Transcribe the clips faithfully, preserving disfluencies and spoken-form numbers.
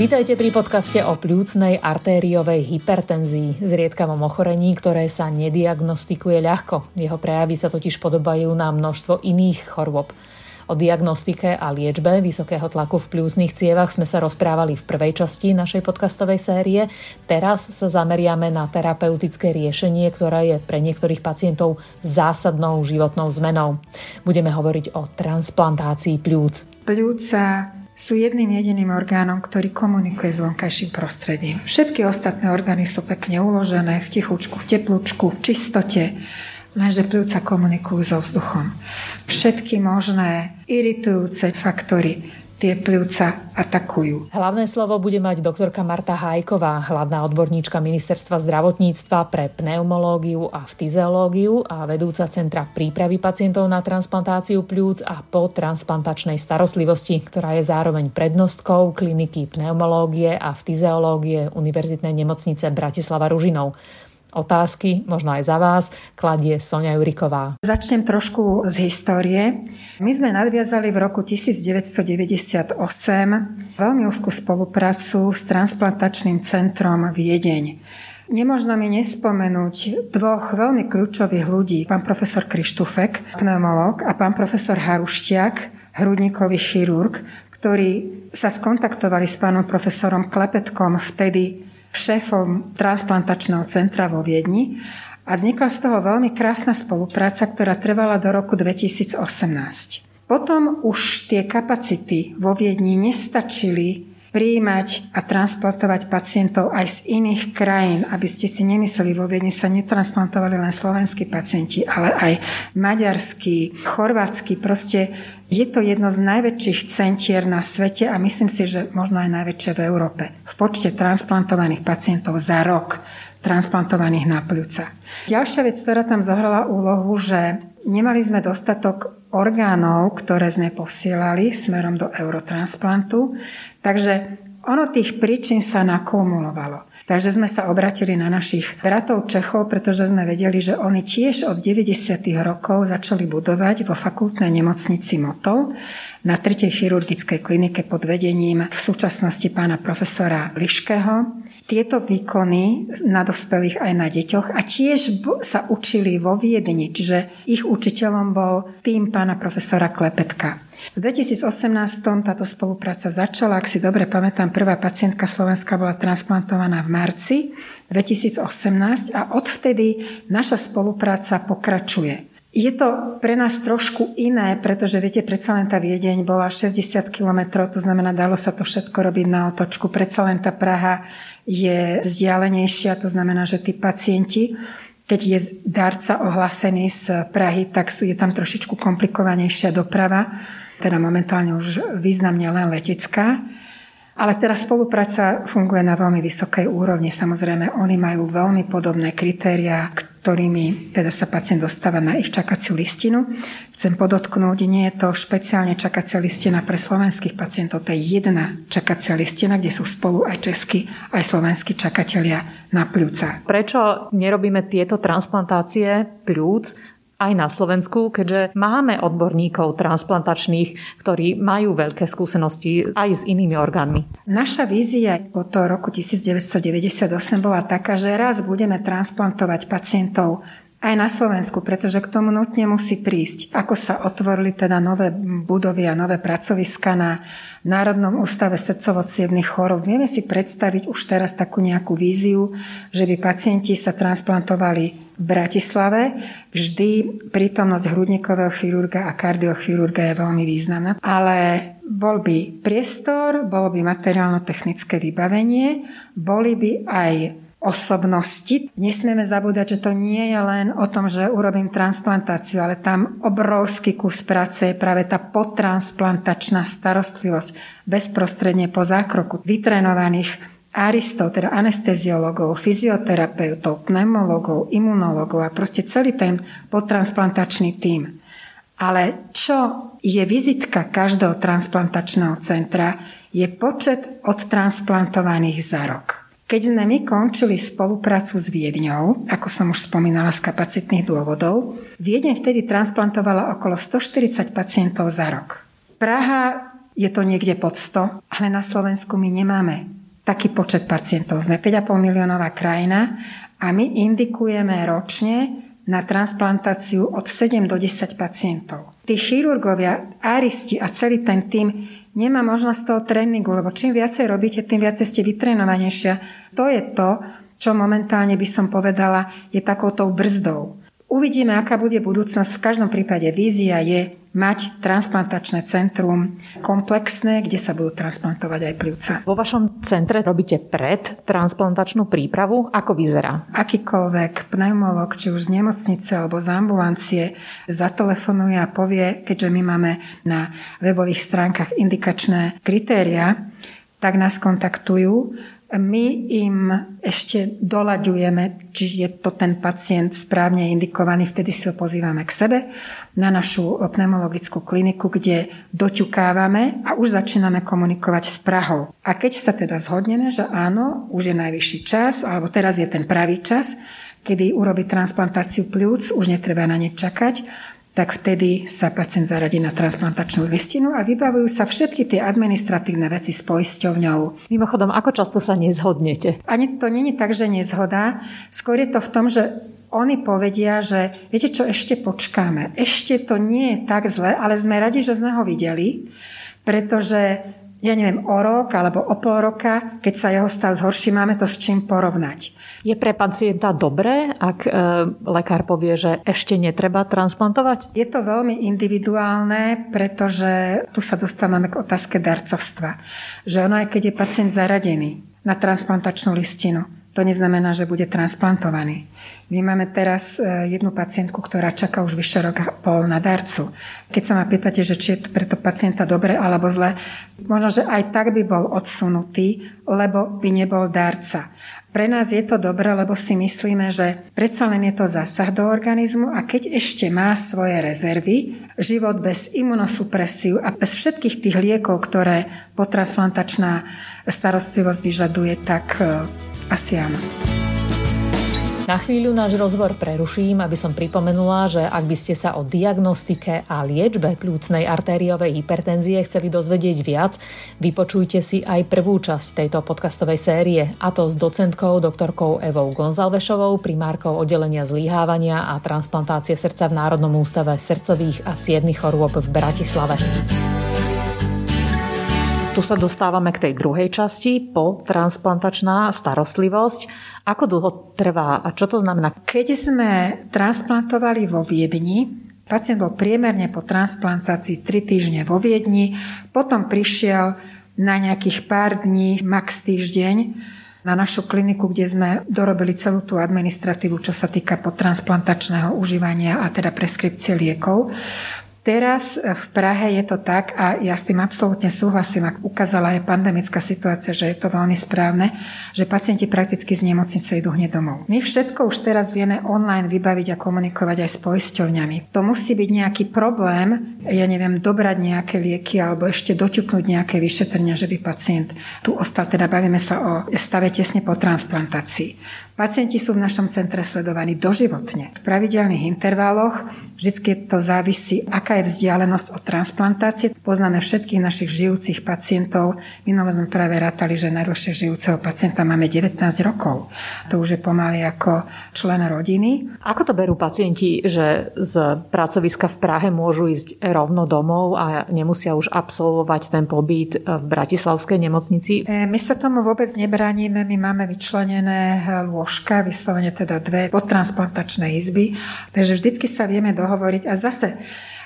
Vítajte pri podcaste o pľúcnej artériovej hypertenzii, zriedkavom ochorení, ktoré sa nediagnostikuje ľahko. Jeho prejavy sa totiž podobajú na množstvo iných chorôb. O diagnostike a liečbe vysokého tlaku v pľúcnych cievach sme sa rozprávali v prvej časti našej podcastovej série. Teraz sa zameriame na terapeutické riešenie, ktoré je pre niektorých pacientov zásadnou životnou zmenou. Budeme hovoriť o transplantácii pľúc. Pľúca sú jedným jediným orgánom, ktorý komunikuje s vonkajším prostredím. Všetky ostatné orgány sú pekne uložené v tichučku, v teplúčku, v čistote, lenže pľúca komunikujú so vzduchom. Všetky možné iritujúce faktory tie pľúca atakujú. Hlavné slovo bude mať doktorka Marta Hajková, hlavná odborníčka Ministerstva zdravotníctva pre pneumológiu a fyziológiu a vedúca centra prípravy pacientov na transplantáciu pľúc a po transplantačnej starostlivosti, ktorá je zároveň prednostkou kliniky pneumológie a fyziológie Univerzitnej nemocnice Bratislava Ružinov. Otázky, možno aj za vás, kladie Soňa Juríková. Začnem trošku z histórie. My sme nadviazali v roku devätnásťstodeväťdesiatosem veľmi úzkú spoluprácu s Transplantačným centrom Viedeň. Nemožno mi nespomenúť dvoch veľmi kľúčových ľudí, pán profesor Kryštúfek, pneumológ, a pán profesor Harušťák, hrudníkový chirurg, ktorí sa skontaktovali s pánom profesorom Klepetkom, vtedy šéfom transplantačného centra vo Viedni, a vznikla z toho veľmi krásna spolupráca, ktorá trvala do roku dvetisícosemnásť. Potom už tie kapacity vo Viedni nestačili prijímať a transplantovať pacientov aj z iných krajín, aby ste si nemysleli, vo Viedni sa netransplantovali len slovenskí pacienti, ale aj maďarskí, chorvátsky, proste je to jedno z najväčších centier na svete a myslím si, že možno aj najväčšie v Európe v počte transplantovaných pacientov za rok, transplantovaných na pľúca. Ďalšia vec, ktorá tam zohrala úlohu, že nemali sme dostatok orgánov, ktoré sme posielali smerom do eurotransplantu, takže ono tých príčin sa nakumulovalo. Takže sme sa obratili na našich bratov Čechov, pretože sme vedeli, že oni tiež od deväťdesiatych rokov začali budovať vo Fakultnej nemocnici Motol na tretej chirurgickej klinike pod vedením v súčasnosti pána profesora Liškeho. Tieto výkony na dospelých aj na deťoch a tiež sa učili vo Viedni, čiže ich učiteľom bol tým pána profesora Klepetka. V dvetisícosemnásť táto spolupráca začala, ak si dobre pamätám, prvá pacientka slovenská bola transplantovaná v marci dvetisícosemnásť a odvtedy naša spolupráca pokračuje. Je to pre nás trošku iné, pretože viete, predsa len tá Viedeň bola šesťdesiat kilometrov, to znamená, dalo sa to všetko robiť na otočku, predsa len tá Praha je vzdialenejšia, to znamená, že tí pacienti, keď je darca ohlásený z Prahy, tak je tam trošičku komplikovanejšia doprava, teda momentálne už významne len letecká. Ale teraz spolupráca funguje na veľmi vysokej úrovni. Samozrejme, oni majú veľmi podobné kritériá, ktorými teda sa pacient dostáva na ich čakaciu listinu. Chcem podotknúť, nie je to špeciálne čakacia listina pre slovenských pacientov. To je jedna čakacia listina, kde sú spolu aj českí, aj slovenskí čakatelia na pľúca. Prečo nerobíme tieto transplantácie pľúc aj na Slovensku, keďže máme odborníkov transplantačných, ktorí majú veľké skúsenosti aj s inými orgánmi? Naša vízia po to roku devätnásťstodeväťdesiatosem bola taká, že raz budeme transplantovať pacientov aj na Slovensku, pretože k tomu nutne musí prísť. Ako sa otvorili teda nové budovy a nové pracoviska na Národnom ústave srdcovo-cievnych chorôb, vieme si predstaviť už teraz takú nejakú víziu, že by pacienti sa transplantovali v Bratislave. Vždy prítomnosť hrudníkového chirurga a kardiochirurga je veľmi významná. Ale bol by priestor, bolo by materiálno-technické vybavenie, boli by aj osobnosti. Nesmieme zabúdať, že to nie je len o tom, že urobím transplantáciu, ale tam obrovský kus práce je práve tá potransplantačná starostlivosť bezprostredne po zákroku vytrénovaných aristov, teda anesteziologov, fyzioterapeutov, pneumologov, imunologov a proste celý ten potransplantačný tím. Ale čo je vizitka každého transplantačného centra, je počet odtransplantovaných za rok. Keď sme my končili spoluprácu s Viedňou, ako som už spomínala, z kapacitných dôvodov, Viedeň vtedy transplantovala okolo stoštyridsať pacientov za rok. Praha je to niekde pod sto, ale na Slovensku my nemáme taký počet pacientov. Sme päť a pol miliónová krajina a my indikujeme ročne na transplantáciu od sedem do desať pacientov. Tí chirurgovia, aristi a celý ten tím nemá možnosť toho tréningu, lebo čím viacej robíte, tým viacej ste vytrénovanejšia. To je to, čo momentálne by som povedala, je takouto brzdou. Uvidíme, aká bude budúcnosť. V každom prípade vízia je mať transplantačné centrum komplexné, kde sa budú transplantovať aj pľúca. Vo vašom centre robíte predtransplantačnú prípravu. Ako vyzerá? Akýkoľvek pneumolog, či už z nemocnice alebo z ambulancie, zatelefonuje a povie, keďže my máme na webových stránkach indikačné kritériá, tak nás kontaktujú. My im ešte doľaďujeme, či je to ten pacient správne indikovaný, vtedy si ho pozývame k sebe na našu pneumologickú kliniku, kde doťukávame a už začíname komunikovať s Prahou. A keď sa teda zhodneme, že áno, už je najvyšší čas, alebo teraz je ten pravý čas, kedy urobí transplantáciu pľúc, už netreba na ne čakať, tak vtedy sa pacient zaradí na transplantačnú listinu a vybavujú sa všetky tie administratívne veci s poisťovňou. Mimochodom, ako často sa nezhodnete? Ani to nie je tak, že nezhoda. Skôr je to v tom, že oni povedia, že viete čo, ešte počkáme. Ešte to nie je tak zle, ale sme radi, že sme ho videli, pretože ja neviem, o rok alebo o pol roka, keď sa jeho stav zhorší, máme to s čím porovnať. Je pre pacienta dobré, ak e, lekár povie, že ešte netreba transplantovať? Je to veľmi individuálne, pretože tu sa dostávame k otázke darcovstva. Že ono, aj keď je pacient zaradený na transplantačnú listinu, to neznamená, že bude transplantovaný. My máme teraz jednu pacientku, ktorá čaká už vyše roka pol na darcu. Keď sa ma pýtate, že či je to pre to pacienta dobre alebo zle, možno, že aj tak by bol odsunutý, lebo by nebol darca. Pre nás je to dobré, lebo si myslíme, že predsa len je to zásah do organizmu a keď ešte má svoje rezervy, život bez imunosupresív a bez všetkých tých liekov, ktoré potransplantačná starostlivosť vyžaduje, tak asi áno. Na chvíľu náš rozhovor preruším, aby som pripomenula, že ak by ste sa o diagnostike a liečbe pľúcnej artériovej hypertenzie chceli dozvedieť viac, vypočujte si aj prvú časť tejto podcastovej série, a to s docentkou doktorkou Evou Gonzalvešovou, primárkou oddelenia zlyhávania a transplantácie srdca v Národnom ústave srdcových a cievnych chorôb v Bratislave. Tu sa dostávame k tej druhej časti, potransplantačná starostlivosť. Ako dlho trvá a čo to znamená? Keď sme transplantovali vo Viedni, pacient bol priemerne po transplantácii tri týždne vo Viedni, potom prišiel na nejakých pár dní, max týždeň, na našu kliniku, kde sme dorobili celú tú administratívu, čo sa týka potransplantačného užívania a teda preskripcie liekov. Teraz v Prahe je to tak, a ja s tým absolútne súhlasím, ak ukázala aj pandemická situácia, že je to veľmi správne, že pacienti prakticky z nemocnice idú hneď domov. My všetko už teraz vieme online vybaviť a komunikovať aj s poisťovňami. To musí byť nejaký problém, ja neviem, dobrať nejaké lieky alebo ešte doťuknúť nejaké vyšetrenia, že by pacient tu ostal, teda bavíme sa o stave tesne po transplantácii. Pacienti sú v našom centre sledovaní doživotne. V pravidelných intervaloch vždy to závisí, aká je vzdialenosť od transplantácie. Poznáme všetkých našich žijúcich pacientov. Minule sme práve rátali, že najdlhšie žijúceho pacienta máme devätnásť rokov. To už je pomaly ako člen rodiny. Ako to berú pacienti, že z pracoviska v Prahe môžu ísť rovno domov a nemusia už absolvovať ten pobyt v bratislavskej nemocnici? My sa tomu vôbec nebránime. My máme vyčlenené lôžka, vyslovene teda dve podtransplantačné izby. Takže vždycky sa vieme dohovoriť. A zase,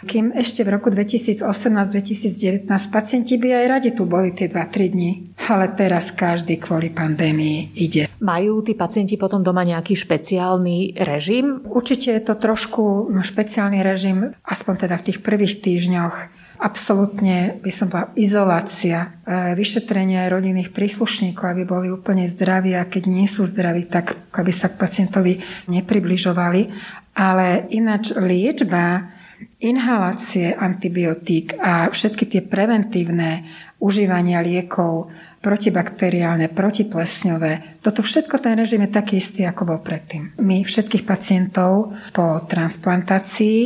kým ešte v roku dvetisícosemnásť dvetisícdevätnásť pacienti by aj radi tu boli tie dva tri dni, ale teraz každý kvôli pandémii ide. Majú tí pacienti potom doma nejaký špeciálny režim? Určite je to trošku špeciálny režim, aspoň teda v tých prvých týždňoch. Absolútne by som bola izolácia, vyšetrenie rodinných príslušníkov, aby boli úplne zdraví, a keď nie sú zdraví, tak aby sa k pacientovi nepribližovali. Ale ináč liečba, inhalácie antibiotík a všetky tie preventívne užívania liekov, protibakteriálne, protiplesňové. Toto všetko, ten režim je taký istý, ako bol predtým. My všetkých pacientov po transplantácii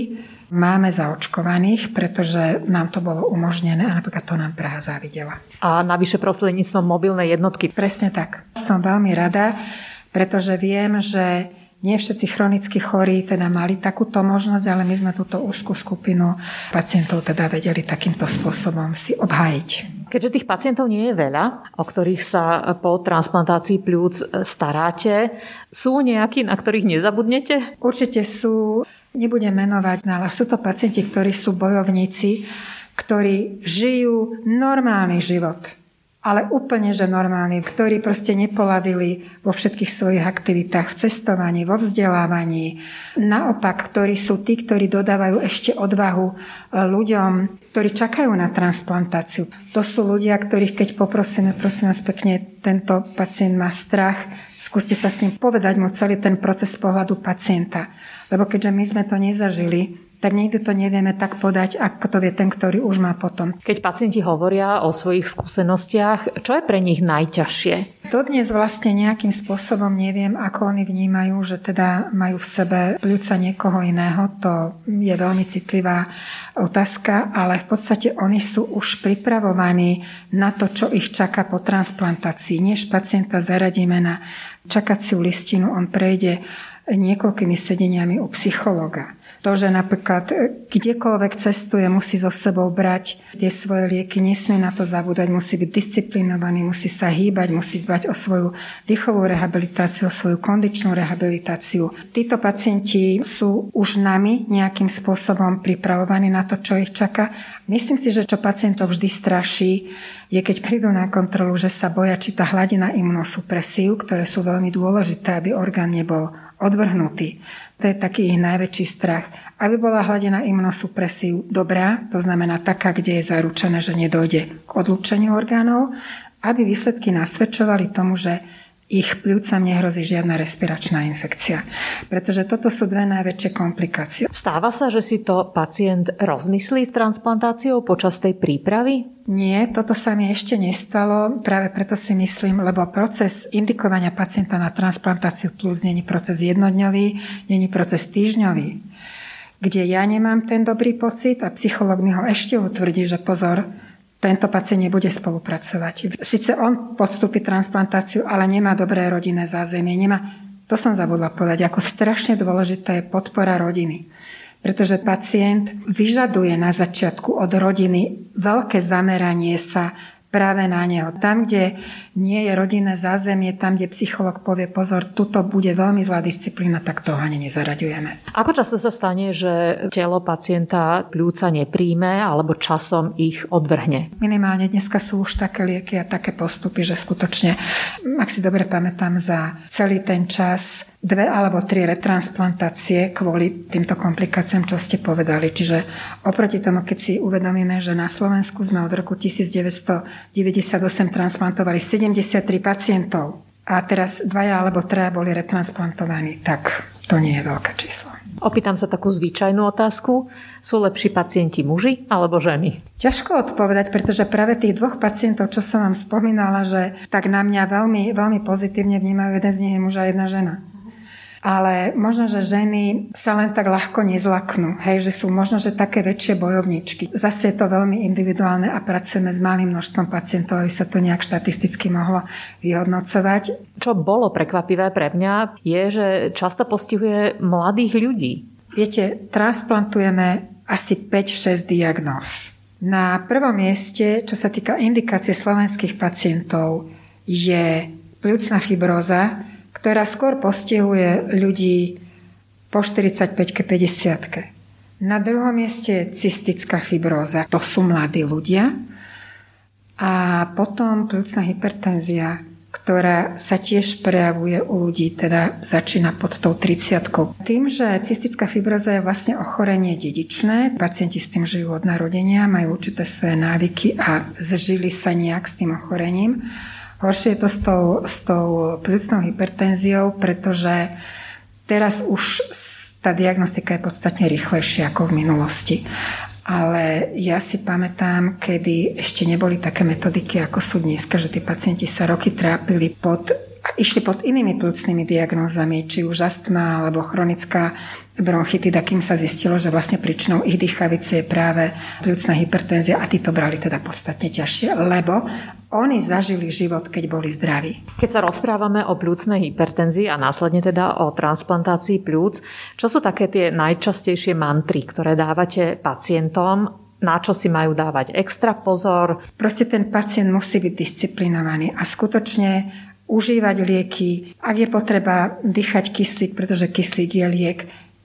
Máme zaočkovaných, pretože nám to bolo umožnené a napríklad to nám Praha závidela. A navyše prostredníctvom mobilnej jednotky. Presne tak. Som veľmi rada, pretože viem, že nie všetci chronicky chorí teda mali takúto možnosť, ale my sme túto úzkú skupinu pacientov teda vedeli takýmto spôsobom si obhájiť. Keďže tých pacientov nie je veľa, o ktorých sa po transplantácii pľúc staráte, sú nejakí, na ktorých nezabudnete? Určite sú, nebudem menovať, ale sú to pacienti, ktorí sú bojovníci, ktorí žijú normálny život, ale úplne, že normálni, ktorí proste nepolavili vo všetkých svojich aktivitách, v cestovaní, vo vzdelávaní. Naopak, ktorí sú tí, ktorí dodávajú ešte odvahu ľuďom, ktorí čakajú na transplantáciu. To sú ľudia, ktorých keď poprosíme, prosím vás pekne, tento pacient má strach, skúste sa s ním povedať mu celý ten proces pohľadu pacienta. Lebo keďže my sme to nezažili, tak nikdy to nevieme tak podať, ako to vie ten, ktorý už má potom. Keď pacienti hovoria o svojich skúsenostiach, čo je pre nich najťažšie? Dodnes vlastne nejakým spôsobom neviem, ako oni vnímajú, že teda majú v sebe pľúca niekoho iného. To je veľmi citlivá otázka, ale v podstate oni sú už pripravovaní na to, čo ich čaká po transplantácii. Než pacienta zaradíme na čakaciu listinu, on prejde niekoľkými sedeniami u psychologa. To, že napríklad kdekoľvek cestuje, musí so sebou brať tie svoje lieky, nesmie na to zabúdať, musí byť disciplinovaný, musí sa hýbať, musí dbať o svoju dýchovú rehabilitáciu, o svoju kondičnú rehabilitáciu. Títo pacienti sú už nami nejakým spôsobom pripravovaní na to, čo ich čaká. Myslím si, že čo pacientov vždy straší, je keď prídu na kontrolu, že sa boja, či tá hladina imunosupresív, ktoré sú veľmi dôležité, aby orgán nebol odvrhnutý. To je taký ich najväčší strach. Aby bola hladina imunosupresív dobrá, to znamená taká, kde je zaručené, že nedojde k odlúčeniu orgánov, aby výsledky nasvedčovali tomu, že ich pľúcam nehrozí žiadna respiračná infekcia. Pretože toto sú dve najväčšie komplikácie. Stáva sa, že si to pacient rozmyslí s transplantáciou počas tej prípravy? Nie, toto sa mi ešte nestalo. Práve preto si myslím, lebo proces indikovania pacienta na transplantáciu pľúc nie je proces jednodňový, nie je proces týždňový, kde ja nemám ten dobrý pocit a psychológ mi ho ešte utvrdí, že pozor, tento pacient nebude spolupracovať. Sice on podstúpi transplantáciu, ale nemá dobré rodinné zázemie. Nemá, to som zabudla povedať, ako strašne dôležitá je podpora rodiny. Pretože pacient vyžaduje na začiatku od rodiny veľké zameranie sa práve na neho. Tam, kde nie je rodinné zázemie, tam, kde psychológ povie pozor, tuto bude veľmi zlá disciplína, tak toho ani nezaraďujeme. Ako často sa stane, že telo pacienta pľúca nepríjme alebo časom ich odvrhne? Minimálne dneska sú už také lieky a také postupy, že skutočne, ak si dobre pamätám, za celý ten čas dve alebo tri retransplantácie kvôli týmto komplikáciám, čo ste povedali. Čiže oproti tomu, keď si uvedomíme, že na Slovensku sme od roku devätnásť deväťdesiatosem transplantovali sedemdesiattri pacientov a teraz dvaja alebo traja boli retransplantovaní, tak to nie je veľké číslo. Opýtam sa takú zvyčajnú otázku. Sú lepší pacienti muži alebo ženy? Ťažko odpovedať, pretože práve tých dvoch pacientov, čo som vám spomínala, že tak na mňa veľmi, veľmi pozitívne vnímajú, jeden z nich je muž a jedna žena. Ale možno, že ženy sa len tak ľahko nezlaknú, hej, že sú možno, že také väčšie bojovničky. Zase je to veľmi individuálne a pracujeme s malým množstvom pacientov, aby sa to nejak štatisticky mohlo vyhodnocovať. Čo bolo prekvapivé pre mňa, je, že často postihuje mladých ľudí. Viete, transplantujeme asi päť šesť diagnóz. Na prvom mieste, čo sa týka indikácie slovenských pacientov, je pľúcna fibróza, ktorá skôr postihuje ľudí po štyridsaťpäťke päťdesiatke. Na druhom mieste je cystická fibróza. To sú mladí ľudia. A potom pľúcna hypertenzia, ktorá sa tiež prejavuje u ľudí, teda začína pod tou tridsiatkou. Tým, že cystická fibróza je vlastne ochorenie dedičné, pacienti s tým žijú od narodenia, majú určité svoje návyky a zžili sa nejak s tým ochorením. Horšie je to s tou, s tou pľúcnou hypertenziou, pretože teraz už tá diagnostika je podstatne rýchlejšia ako v minulosti. Ale ja si pamätám, kedy ešte neboli také metodiky, ako sú dneska, že tí pacienti sa roky trápili pod išli pod inými plúcnymi diagnózami, či už astma alebo chronická bronchitida, kým sa zistilo, že vlastne príčinou ich dýchavice je práve plúcna hypertenzia a tí to brali teda podstatne ťažšie, lebo oni zažili život, keď boli zdraví. Keď sa rozprávame o plúcnej hypertenzii a následne teda o transplantácii plúc, čo sú také tie najčastejšie mantry, ktoré dávate pacientom? Na čo si majú dávať extra pozor? Proste ten pacient musí byť disciplinovaný a skutočne užívať lieky, ak je potreba dýchať kyslík, pretože kyslík je liek,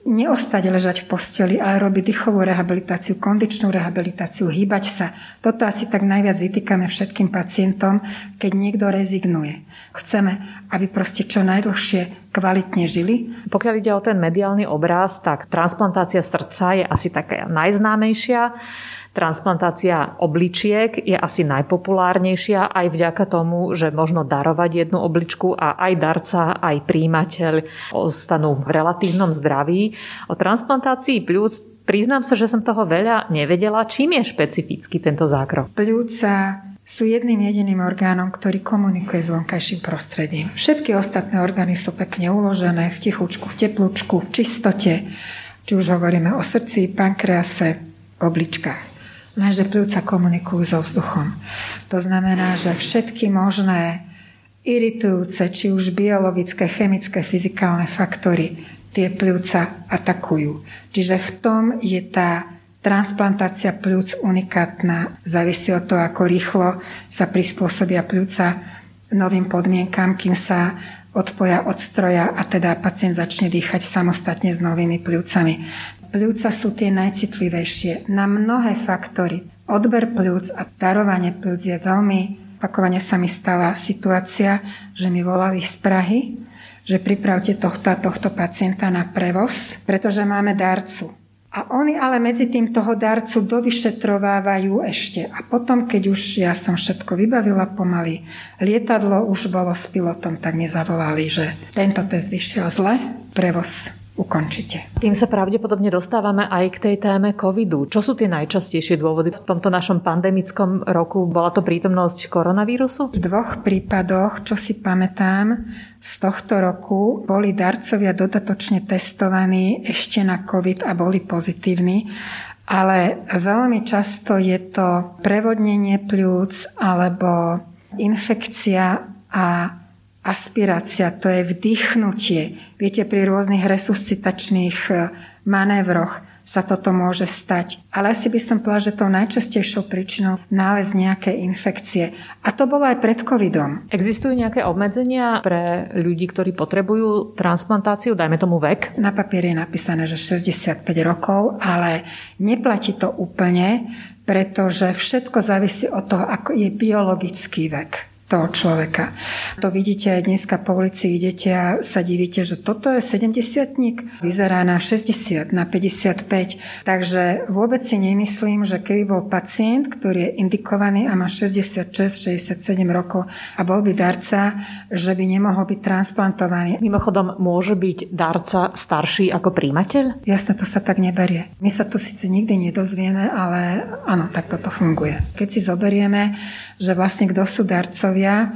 neostať ležať v posteli, ale robiť dýchovú rehabilitáciu, kondičnú rehabilitáciu, hýbať sa. Toto asi tak najviac vytýkame všetkým pacientom, keď niekto rezignuje. Chceme, aby proste čo najdlhšie kvalitne žili. Pokiaľ ide o ten mediálny obraz, tak transplantácia srdca je asi taká najznámejšia. Transplantácia obličiek je asi najpopulárnejšia aj vďaka tomu, že možno darovať jednu obličku a aj darca, aj príjimateľ ostanú v relatívnom zdraví. O transplantácii pľúc priznám sa, že som toho veľa nevedela. Čím je špecifický tento zákrok? Pľúca sú jedným jediným orgánom, ktorý komunikuje s vonkajším prostredím. Všetky ostatné orgány sú pekne uložené v tichučku, v teplúčku, v čistote, či už hovoríme o srdci, pankrease, obličkách. Lenže pľúca komunikujú so vzduchom. To znamená, že všetky možné iritujúce, či už biologické, chemické, fyzikálne faktory tie pľúca atakujú. Čiže v tom je tá transplantácia pľúc unikátna. Závisí od toho, ako rýchlo sa prispôsobia pľúca novým podmienkam, kým sa odpoja od stroja a teda pacient začne dýchať samostatne s novými pľúcami. Pľúca sú tie najcitlivejšie na mnohé faktory. Odber pľúc a darovanie pľúc je veľmi... Opakovane sa mi stala situácia, že mi volali z Prahy, že pripravte tohto a tohto pacienta na prevoz, pretože máme darcu. A oni ale medzi tým toho darcu dovyšetrovávajú ešte. A potom, keď už ja som všetko vybavila pomaly, lietadlo už bolo s pilotom, tak mi zavolali, že tento test vyšiel zle, prevoz ukončite. Tým sa pravdepodobne dostávame aj k tej téme covidu. Čo sú tie najčastejšie dôvody v tomto našom pandemickom roku? Bola to prítomnosť koronavírusu? V dvoch prípadoch, čo si pamätám, z tohto roku boli darcovia dodatočne testovaní ešte na covid a boli pozitívni, ale veľmi často je to prevodnenie pľúc alebo infekcia a aspirácia, to je vdychnutie. Viete, pri rôznych resuscitačných manévroch sa toto môže stať. Ale asi by som povedala, že tou najčastejšou príčinou nález nejaké infekcie. A to bolo aj pred covidom. Existujú nejaké obmedzenia pre ľudí, ktorí potrebujú transplantáciu, dajme tomu vek? Na papieri je napísané, že šesťdesiatpäť rokov, ale neplatí to úplne, pretože všetko závisí od toho, ako je biologický vek toho človeka. To vidíte aj dneska po ulici, idete a sa divíte, že toto je sedemdesiatnik, vyzerá na šesťdesiat, na päťdesiatpäť. Takže vôbec si nemyslím, že keby bol pacient, ktorý je indikovaný a má šesťdesiatšesť šesťdesiatsedem rokov a bol by darca, že by nemohol byť transplantovaný. Mimochodom, môže byť darca starší ako príjmateľ? Jasné, to sa tak neberie. My sa tu síce nikdy nedozvieme, ale áno, tak toto funguje. Keď si zoberieme, že vlastne kto sú darcov, ja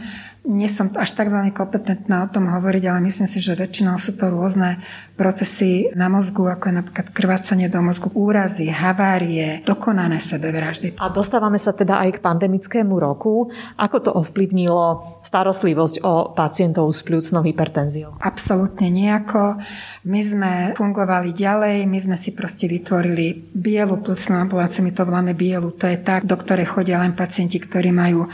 nie som až tak veľmi kompetentná o tom hovoriť, ale myslím si, že väčšinou sú to rôzne procesy na mozgu, ako je napríklad krvácanie do mozgu, úrazy, havárie, dokonané sebevraždy. A dostávame sa teda aj k pandemickému roku. Ako to ovplyvnilo starostlivosť o pacientov s pľúcnou hypertenziou? Absolútne nejako. My sme fungovali ďalej, my sme si proste vytvorili bielu pľúcnú ambuláciu, my to voláme bielu, to je tá, do ktorej chodia len pacienti, ktorí majú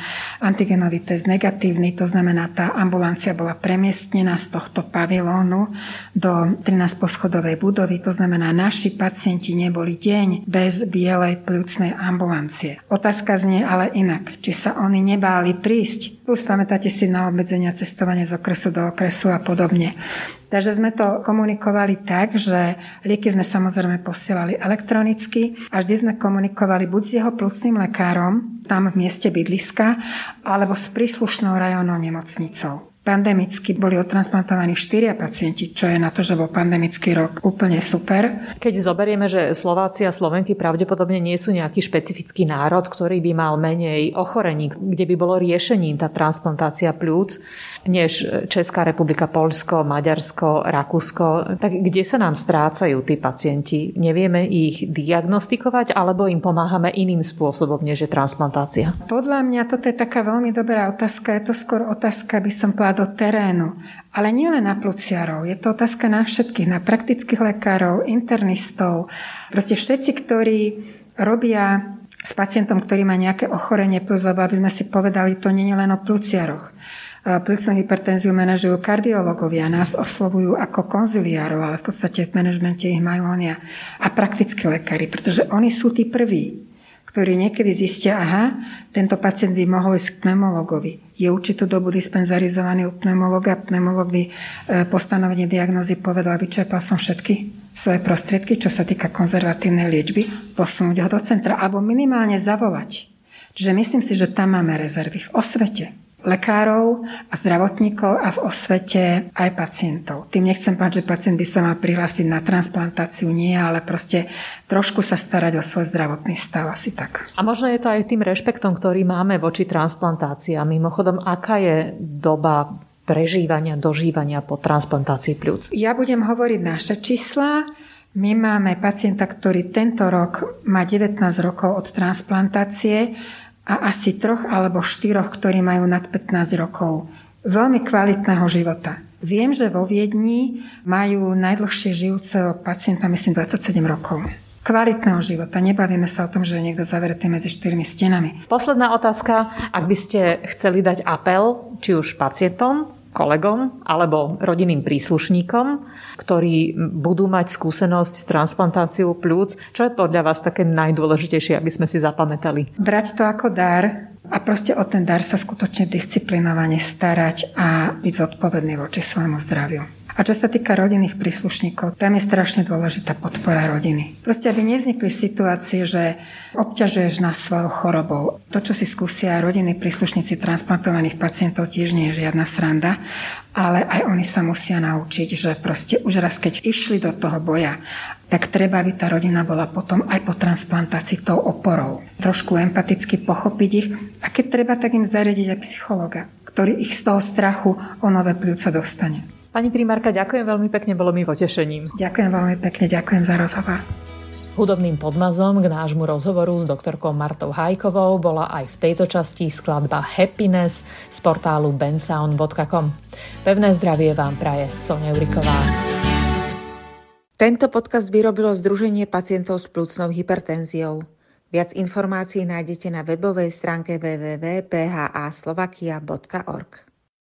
antigenový test negatívny, to znamená, tá ambulancia bola premiestnená z tohto pavilónu do trinásťposchodovej budovy, to znamená, naši pacienti neboli deň bez bielej pľúcnej ambulancie. Otázka znie ale inak, či sa oni nebáli prísť, plus pamätáte si na obmedzenia cestovania z okresu do okresu a podobne. Takže sme to komunikovali tak, že lieky sme samozrejme posielali elektronicky a vždy sme komunikovali buď s jeho pľúcnym lekárom, tam v mieste bydliska, alebo s príslušnou rajónnou nemocnicou. Pandemicky boli odtransplantovaní štyria pacienti, čo je na to, že bol pandemický rok, úplne super. Keď zoberieme, že Slováci a Slovenky pravdepodobne nie sú nejaký špecifický národ, ktorý by mal menej ochorení, kde by bolo riešením tá transplantácia pľúc, než Česká republika, Poľsko, Maďarsko, Rakúsko, tak kde sa nám strácajú tí pacienti? Nevieme ich diagnostikovať, alebo im pomáhame iným spôsobom, než je transplantácia? Podľa mňa toto je taká veľmi dobrá otázka. Je to skôr otázka, by som povedala, do terénu. Ale nie len na plúciarov, je to otázka na všetkých, na praktických lekárov, internistov, proste všetci, ktorí robia s pacientom, ktorý má nejaké ochorenie plus, lebo aby sme si povedali, to nie je len o plúciaroch. Plúcnú hypertenziu manažujú kardiológovia, nás oslovujú ako konziliárov, ale v podstate v manažmente ich majú oni a praktickí lekári, pretože oni sú tí prví, ktorí niekedy zistia, aha, tento pacient by mohol ísť k pneumologovi. Je určitú dobu dispenzarizovaný u pneumologa, pneumolog by po stanovení diagnózy povedal, vyčerpal som všetky svoje prostriedky, čo sa týka konzervatívnej liečby, posunúť ho do centra, alebo minimálne zavolať. Čiže myslím si, že tam máme rezervy v osvete lekárov a zdravotníkov a v osvete aj pacientov. Tým nechcem povedať, že pacient by sa mal prihlásiť na transplantáciu, nie, ale proste trošku sa starať o svoj zdravotný stav, asi tak. A možno je to aj tým rešpektom, ktorý máme voči transplantácii. A mimochodom, aká je doba prežívania, dožívania po transplantácii pľúc? Ja budem hovoriť naše čísla. My máme pacienta, ktorý tento rok má devätnásť rokov od transplantácie, a asi troch alebo štyroch, ktorí majú nad pätnásť rokov. Veľmi kvalitného života. Viem, že vo Viedni majú najdlhšie žijúceho pacienta, myslím, dvadsaťsedem rokov. Kvalitného života. Nebavíme sa o tom, že je niekto zavretý medzi štyrmi stenami. Posledná otázka. Ak by ste chceli dať apel, či už pacientom, kolegom alebo rodinným príslušníkom, ktorí budú mať skúsenosť s transplantáciou pľúc, čo je podľa vás také najdôležitejšie, aby sme si zapamätali? Brať to ako dar a proste o ten dar sa skutočne disciplinovane starať a byť zodpovedný voči svojmu zdraviu. A čo sa týka rodinných príslušníkov, tam je strašne dôležitá podpora rodiny. Proste, aby nevznikli situácie, že obťažuješ nás svojou chorobou. To, čo si skúsia rodinní príslušníci transplantovaných pacientov, tiež nie je žiadna sranda, ale aj oni sa musia naučiť, že proste už raz, keď išli do toho boja, tak treba, aby tá rodina bola potom aj po transplantácii tou oporou. Trošku empaticky pochopiť ich a keď treba, tak im zariadiť aj psychologa, ktorý ich z toho strachu o nové pľúca dostane. Pani primárka, ďakujem veľmi pekne, bolo mi potešením. Ďakujem veľmi pekne, ďakujem za rozhovor. Hudobným podmazom k nášmu rozhovoru s doktorkou Martou Hajkovou bola aj v tejto časti skladba Happiness z portálu bensound bodka com. Pevné zdravie vám praje Soňa Juríková. Tento podcast vyrobilo Združenie pacientov s plúcnou hypertenziou. Viac informácií nájdete na webovej stránke w w w bodka p h a slovakia bodka org.